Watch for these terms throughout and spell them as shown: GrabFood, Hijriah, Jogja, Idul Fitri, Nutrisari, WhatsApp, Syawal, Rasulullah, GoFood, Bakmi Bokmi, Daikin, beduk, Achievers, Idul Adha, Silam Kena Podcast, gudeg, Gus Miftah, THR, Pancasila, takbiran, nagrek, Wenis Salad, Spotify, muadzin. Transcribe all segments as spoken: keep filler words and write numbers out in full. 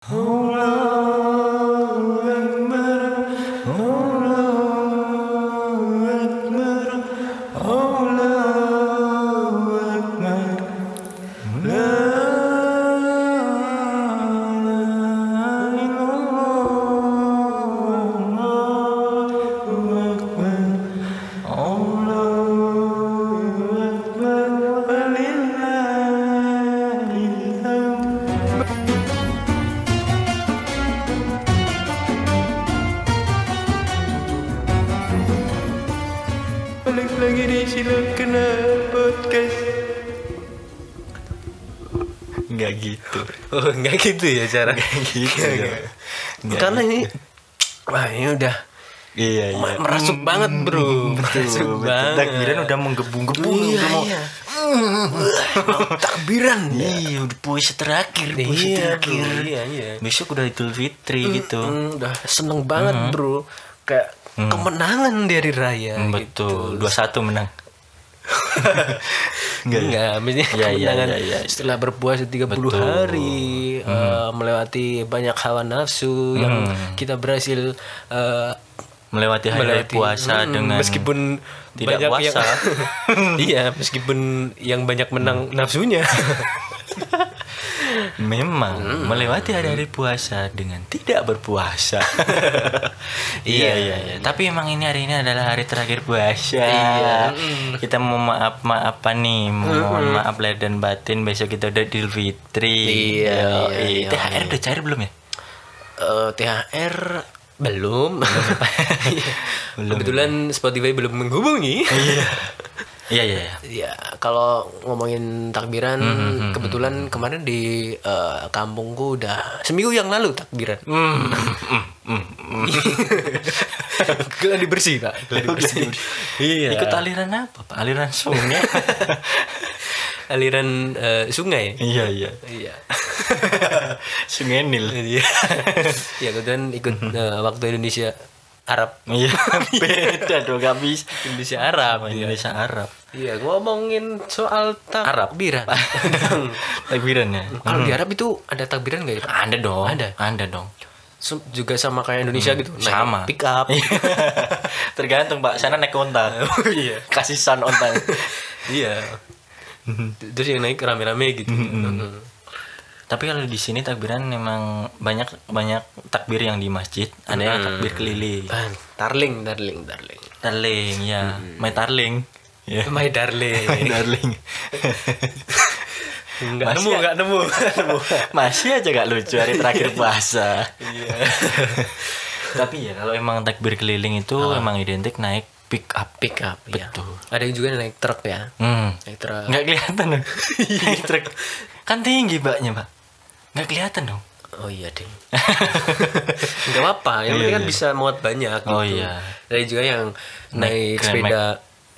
Allahu Akbar, Allahu Akbar, Allahu Akbar, la ilaha illallah, Allahu Akbar, Allahu Akbar, walillahil hamd. Balik lagi di Silam Kena Podcast. Nggak gitu. Oh, nggak gitu ya cara. Nggak gitu. Nggak. Nggak Karena gitu. Ini wah, ini udah iya, iya. merasuk mm, banget, Bro. Merasuk betul, banget. Takbiran udah menggebu-gebu, iya, udah mau iya. Takbiran. Iya, iya, udah puasa terakhir, puasa iya, terakhir. Iya, iya. Besok udah Idul Fitri mm, gitu. Mm, udah seneng banget, mm-hmm. Bro. Kayak Hmm. kemenangan dari raya. Hmm, betul. Gitu. dua satu menang. Enggak. Enggak, maksudnya ya, kemenangan ya, ya, ya. Setelah berpuasa tiga puluh betul. hari, hmm. uh, melewati banyak hawa nafsu hmm. yang kita berhasil uh, melewati hari puasa hmm, dengan meskipun tidak puasa. Iya, meskipun yang banyak menang hmm. nafsunya. Memang hmm. melewati hari-hari puasa dengan tidak berpuasa. Iya, iya, iya. Tapi emang ini hari ini adalah hari terakhir puasa. Iya. Kita mau maaf maafan nih, mohon hmm. maaf lahir dan batin. Besok kita udah Idul Fitri. Iya, iya, iya. T H R udah cair belum ya? Uh, T H R belum. belum. Kebetulan Spotify belum menghubungi. Iya. Iya iya. Iya, kalau ngomongin takbiran, mm-hmm, kebetulan mm-hmm. kemarin di uh, kampungku udah seminggu yang lalu takbiran. Gladi bersih, Pak. Gladi bersih. Iya. Ikut aliran apa, Pak? Aliran sungai. Aliran uh, sungai. Iya iya. Iya. Sungai Nil. Iya. Ya, kebetulan ikut uh, waktu Indonesia Arab. Iya, beda dong, gak bisa. Indonesia Arab, Indonesia Arab. Iya, ngomongin soal takbiran. Takbirannya. Kalau hmm. di Arab itu ada takbiran enggak ya? Ada dong. Ada. Ada dong. So, juga sama kayak Indonesia hmm. gitu. Naik sama. Pick up. Tergantung, Pak. Sana naik onta. Oh, iya. Kasih san onta. Iya. Terus yang naik rame-rame gitu. Hmm. Tapi kalau di sini takbiran memang banyak banyak takbir yang di masjid, ada yang takbir keliling. Hmm. Tarling, tarling, tarling. Tarling, ya. Hmm. My tarling. Yeah. My darling. My darling. Enggak nemu, enggak nemu. Masih aja enggak lucu hari terakhir puasa. Iya. Tapi ya kalau emang takbir keliling itu oh. emang identik naik pick up, pick up, betul. Ya. Ada yang juga naik truk ya, hmm. naik truk. Nggak kelihatan dong, naik truk. Kan tinggi baknya, Pak. Nggak kelihatan dong. Oh iya deh. Nggak apa-apa, yang penting kan iya. bisa muat banyak. Gitu. Oh iya. Ada juga yang naik, naik sepeda,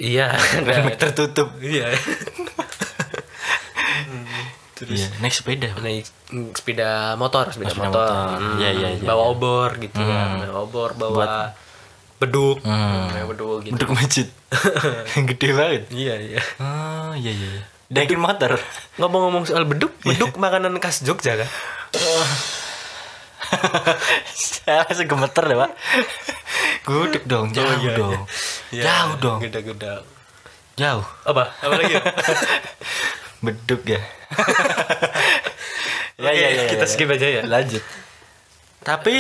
iya, naik tertutup, iya. Terus iya, naik sepeda, naik sepeda motor, sepeda, sepeda motor, motor. Hmm. Ya, ya, ya, bawa obor gitu, hmm. ya. bawa obor, bawa. Buat beduk, hmm. beduk gitu. Beduk masjid. Gede banget. Iya, iya. Oh, iya, iya. Daikin motor. Ngomong-ngomong soal beduk, beduk makanan khas Jogja kan? Saya langsung gemeter deh, Pak. Gudeg dong, jauh oh, iya, dong. Iya. Jauh dong. Gedeg-gedeg. Jauh. Apa? Apa lagi? Beduk ya. Ya, okay, ya, ya, kita skip aja ya. Lanjut. Tapi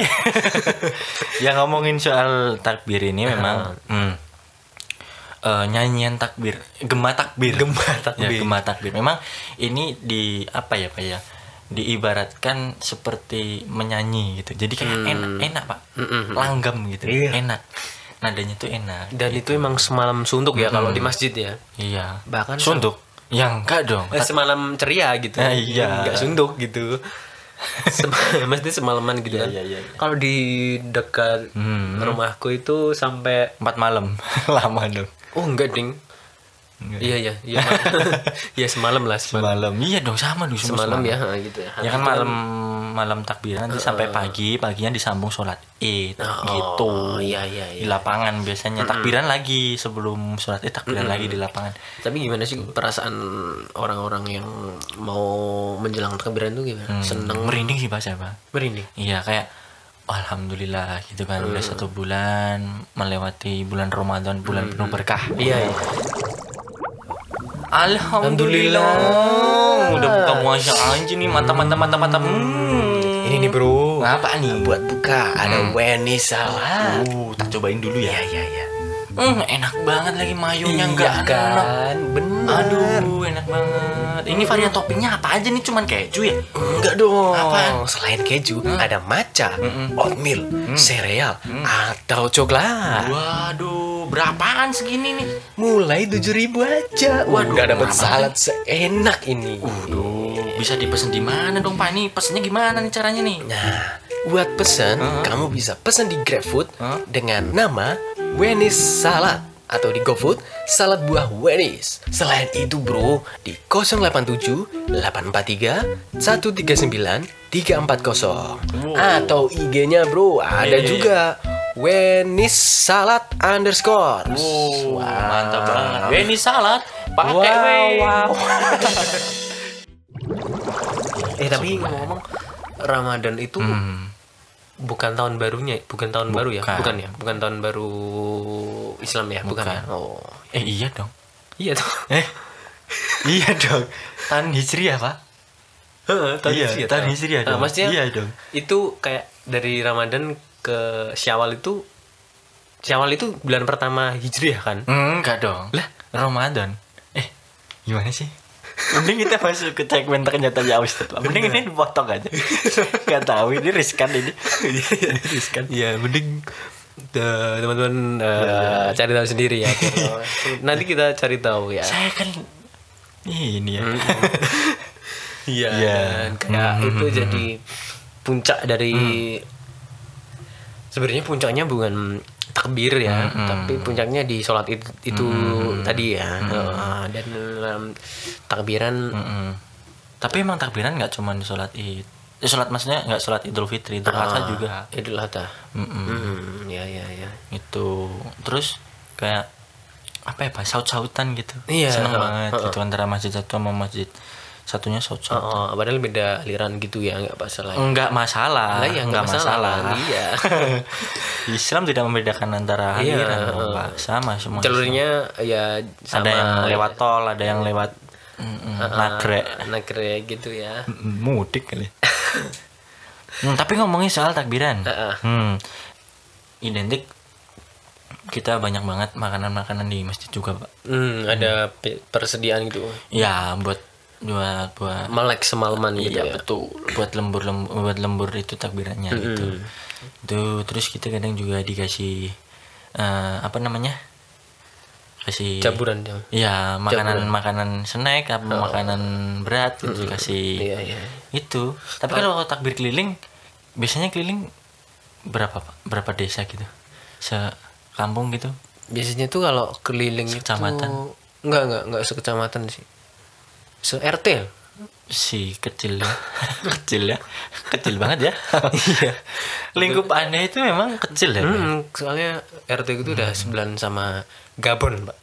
yang ngomongin soal takbir ini memang uh. hmm, uh, nyanyian takbir, gema takbir, gema takbir, ya, gema takbir. Memang ini di apa ya Pak ya, diibaratkan seperti menyanyi gitu. Jadi kayak hmm. enak, enak Pak, Mm-mm. langgam gitu, yeah. enak. Nadanya tuh enak. Dan gitu. Itu emang semalam suntuk ya mm. kalau di masjid ya. Iya. Bahkan suntuk. Ya enggak dong. Eh, semalam ceria gitu. Eh, iya. Enggak suntuk gitu. Maksudnya semalaman gitu kan. Iya, iya, iya. Kalau di dekat hmm. rumahku itu sampai empat malam. Lama dong. Oh enggak ding. Iya iya iya. Iya semalam lah semalam. Semalam. Iya dong sama dulu semalam, semalam ya gitu ya. Ya kan malam malam takbiran nanti uh, sampai pagi, paginya disambung sholat Id uh, gitu. Oh iya iya iya. Di lapangan biasanya mm-mm. takbiran lagi sebelum sholat Id takbiran mm-mm. lagi di lapangan. Tapi gimana sih perasaan orang-orang yang mau menjelang takbiran itu gimana? Hmm. Seneng merinding sih Pak, siapa? Merinding. Iya kayak alhamdulillah gitu kan hmm. udah satu bulan melewati bulan Ramadan, bulan hmm. penuh berkah. Iya iya. Alhamdulillah. Alhamdulillah. Udah buka puasa aja nih, mata mata mata mata. Hmm. Ini nih bro. Apa nih? Buat buka ada hmm. Wenis Salad. Uh, tak cobain dulu ya. Ya ya ya. Hmm, enak banget lagi mayonya enggak iya kan? Bener. Aduh, enak banget. Ini varian toppingnya apa aja nih? Cuman keju ya? Enggak dong. Apa? Selain keju hmm. ada matcha, hmm. oatmeal, hmm. sereal, hmm. atau coklat. Waduh. Berapaan segini nih? Mulai tujuh ribu aja. Waduh, gak dapat salad seenak ini. Waduh, bisa dipesan di mana dong Pak? Ini pesennya gimana nih caranya nih? Nah, buat pesan, uh-huh. kamu bisa pesan di GrabFood huh? dengan nama Wenis Salad atau di GoFood salad buah Wenis. Selain itu bro, di nol delapan tujuh delapan empat tiga satu tiga sembilan tiga empat nol atau I G-nya bro ada yeah. juga. Wenis Salad underscore. Wow, wow, mantap banget. Wenis Salad pakai wow, wen. Wow. eh tapi ngomong-ngomong, Ramadan itu hmm. bukan tahun barunya, bukan tahun bukan. baru ya, bukan ya, bukan tahun baru Islam ya, bukan, bukan ya. Oh, eh iya dong. Iya dong. Eh, iya dong. Tahun Hijriah Pak. Heeh, tahun Hijriah. Tahun Hijriah dong. Maksudnya, iya dong. Itu kayak dari Ramadan ke Syawal itu Syawal itu bulan pertama Hijriah kan? Enggak dong. Lah, Ramadan. Eh, gimana sih? Mending kita masuk ke segmen ternyata ya Ustaz. Mending ini dipotong aja. Enggak tahu ini riskan ini. riskan. Ya, mending uh, teman-teman uh, cari tahu sendiri ya. Nanti kita cari tahu ya. Saya kan ini ya. Iya. Ya, kayak mm-hmm. itu jadi puncak dari mm. sebenarnya puncaknya bukan takbir ya, mm-hmm. tapi puncaknya di sholat itu, itu mm-hmm. tadi ya, mm-hmm. dan um, takbiran. Mm-hmm. Tapi emang takbiran nggak cuma di sholat id, eh, sholat maksudnya nggak sholat Idul Fitri, Idul Adha ah, juga. Idul Adha. Mm-hmm. Mm-hmm. Ya ya ya. Itu terus kayak apa ya Pak, saut-sautan gitu, yeah. seneng banget uh-uh. gitu antara masjid satu sama masjid satunya sosok. Oh, padahal beda aliran gitu ya, enggak masalah. Enggak masalah. Nah, ya, enggak masalah. masalah. Iya. Islam tidak membedakan antara aliran, iya, uh, sama semua. Jalurnya ya sama. Ada yang lewat tol, ada yang lewat uh, nagrek, nagrek gitu ya. Mudik kali. hmm, tapi ngomongin soal takbiran. Uh, uh. Hmm. Identik kita banyak banget makanan-makanan di masjid juga, Pak. Hmm, ada hmm. persediaan gitu. Ya, buat buat buat melek semalaman gitu, iya, ya betul, buat lembur lembur buat lembur itu takbirannya mm-hmm. gitu itu. Terus kita kadang juga dikasih uh, apa namanya kasih caburan ya, ya makanan caburan. Makanan snack apa oh. makanan berat gitu, mm-hmm. kasih iya, iya. itu. Tapi kalau kalau takbir keliling biasanya keliling berapa Pak? Berapa desa gitu sekampung gitu biasanya tuh kalau keliling kecamatan itu... enggak enggak enggak sekecamatan sih, se R T si kecil kecil ya kecil banget ya. Iya, lingkup anda itu memang kecil ya hmm, soalnya R T itu hmm. udah sebelahan sama Gabon Pak.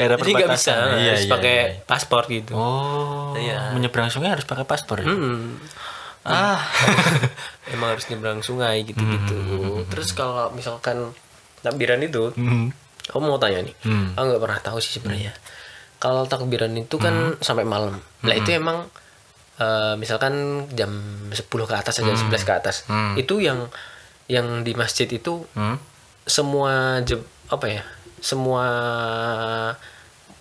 Jadi nggak bisa iya, harus iya, pakai iya. paspor gitu. Oh iya. Menyeberang sungai harus pakai paspor ya? hmm. ah Emang harus nyeberang sungai gitu-gitu. hmm. Terus kalau misalkan takbiran itu hmm. aku mau tanya nih, hmm. aku nggak pernah tahu sih sebenarnya. hmm. Kalau takbiran itu kan hmm. sampai malam. Nah hmm. itu emang uh, misalkan jam sepuluh ke atas aja, hmm. sebelas ke atas. Hmm. Itu yang yang di masjid itu hmm. semua je, apa ya? Semua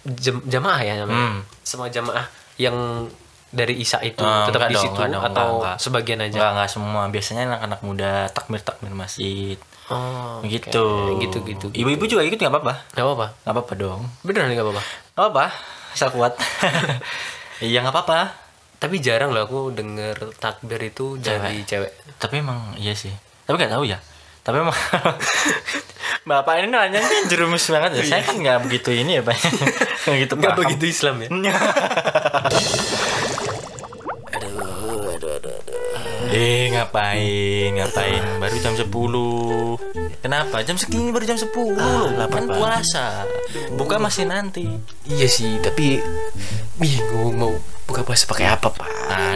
je, jamaah ya namanya. Hmm. Semua jamaah yang dari Isya itu hmm, tetap di situ atau enggak, enggak. sebagian aja. Enggak, enggak semua. Biasanya anak-anak muda takmir-takmir masjid. Oh, gitu. Okay. Gitu, gitu, gitu. Ibu-ibu juga ikut gitu, enggak apa-apa. Enggak apa-apa. Enggak apa-apa dong. Beneran enggak apa-apa. Enggak apa-apa. Asal kuat. Iya, enggak apa-apa. Tapi jarang loh aku denger takbir itu cewek. Dari cewek. Tapi emang iya sih. Tapi enggak tahu ya. Tapi emang Bapak ini nanya jerumus banget ya. Saya kan gak begitu ini ya Pak. Gak gitu paham. Gak begitu Islam ya. Aduh, aduh, aduh, aduh. Eh ngapain, ngapain baru jam sepuluh. Kenapa? Jam segini baru jam sepuluh. Ah, kan puasa. Buka masih nanti. Iya sih, tapi bingung mau buka puasa pakai apa Pak?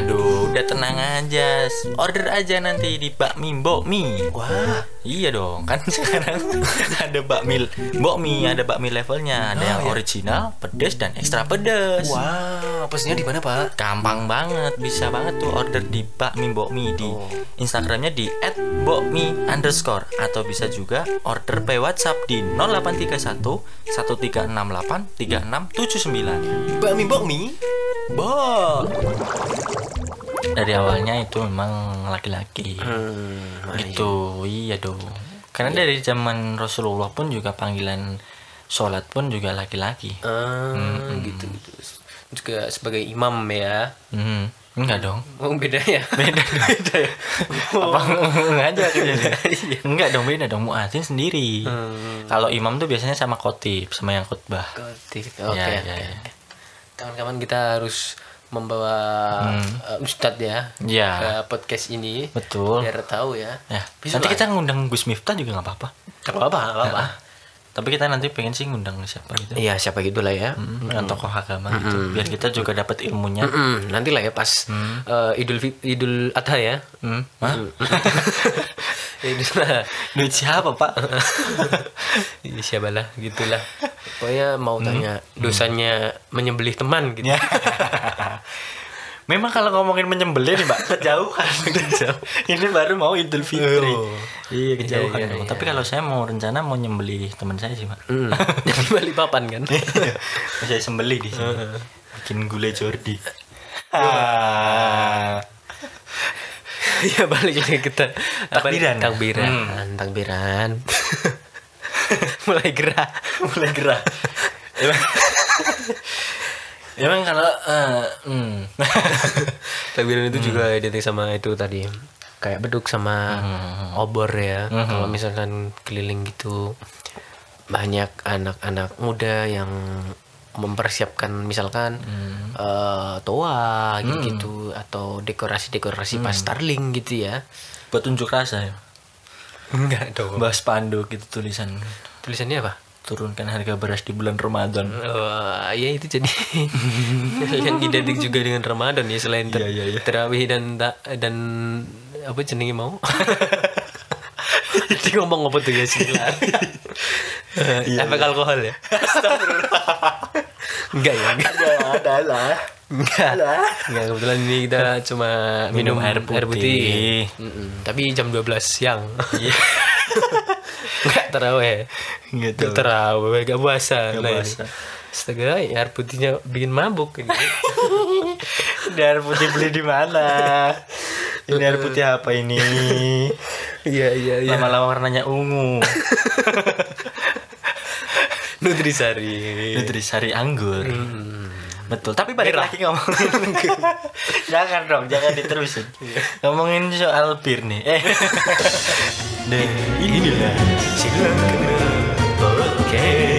Aduh, udah tenang aja. Order aja nanti di Bakmi Bokmi. Wah, iya dong. Kan sekarang ada bakmi bokmi, ada bakmi levelnya, ada oh, yang iya. original, pedes dan ekstra pedes. Wah, wow, pesennya di mana Pak? Gampang banget, bisa banget tuh order di Bakmi Bokmi di oh. Instagramnya di et bokmi underscore atau bisa juga order pay WhatsApp di nol delapan tiga satu satu tiga enam delapan tiga enam tujuh sembilan. Bakmi Bokmi. Bo. Dari awalnya itu memang laki-laki. Hmm, gitu. Iya dong. Karena iya. dari zaman Rasulullah pun juga panggilan sholat pun juga laki-laki. Ah, hmm, gitu gitu. Juga sebagai imam ya. Hmm. Enggak dong. Oh, beda ya. Beda beda ya. Oh. Apa aja kejadian. Enggak dong, beda dong. Muadzin sendiri. Hmm. Kalau imam tuh biasanya sama khotib, sama yang khutbah. Khotib. Oke. Okay, ya, okay. ya, ya. Kawan-kawan kita harus membawa hmm. uh, Ustadz ya, ya ke podcast ini. Betul. Biar tahu ya, ya. Nanti lah. Kita ngundang Gus Miftah juga gak apa-apa. Gak apa-apa, gak apa-apa. Nah, tapi kita nanti pengen sih ngundang siapa gitu. Iya siapa gitulah ya. Mm-hmm. Mm-hmm. Tokoh agama mm-hmm. gitu. Biar kita juga dapat ilmunya. Mm-hmm. Nanti lah ya pas mm-hmm. uh, Idul Idul Adha ya. Mm-hmm. Hah? Duit siapa Pak? Siapa lah gitulah. Pokoknya mau tanya hmm. dosanya hmm. menyembelih teman gitu. Memang kalau ngomongin menyembelih nih Pak, kejauhan. Kejauh. Ini baru mau Idul Fitri. Oh. Iya kejauhan. Iya, iya, iya. Tapi kalau saya mau rencana mau nyembelih teman saya sih Pak. Hmm. Jadi balik papan kan. Saya sembelih di sini. Bikin gulai Jordi. Ah. Ya balik lagi kita takbiran takbiran hmm. takbiran mulai gerah mulai gerah emang emang kalau uh, hmm. takbiran itu hmm. juga identik sama itu tadi kayak beduk sama hmm. obor ya hmm. kalau misalkan keliling gitu banyak anak-anak muda yang mempersiapkan misalkan hmm. uh, toa hmm. gitu atau dekorasi-dekorasi hmm. pas starling gitu ya buat unjuk rasa ya. Enggak dong. Bahas pandu gitu tulisan. Tulisannya apa? Turunkan harga beras di bulan Ramadan. Uh, ya itu jadi yang identik juga dengan Ramadan ya selain ter- yeah, yeah, yeah. terawih dan ta- dan apa jenenge mau. Jadi ngomong apa tuh ya sih? Efek alkohol ya? Enggak ya? Ada lah. Enggak lah. Enggak, kebetulan ini kita cuma minum, minum air putih. Air putih. Tapi jam dua belas siang. Enggak tarawih. Enggak tarawih, enggak puasa. Enggak puasa. Astaga, air putihnya bikin mabuk ini. Air putih beli di mana? Ini air putih apa ini? Iya iya iya. Lama-lama warnanya ungu. Nutrisari. Nutrisari anggur. Hmm. Betul. Tapi balik lagi ngomongin anggur. Jangan dong, jangan diterusin. Ngomongin soal bir nih. Eh. Dan inilah. Oke.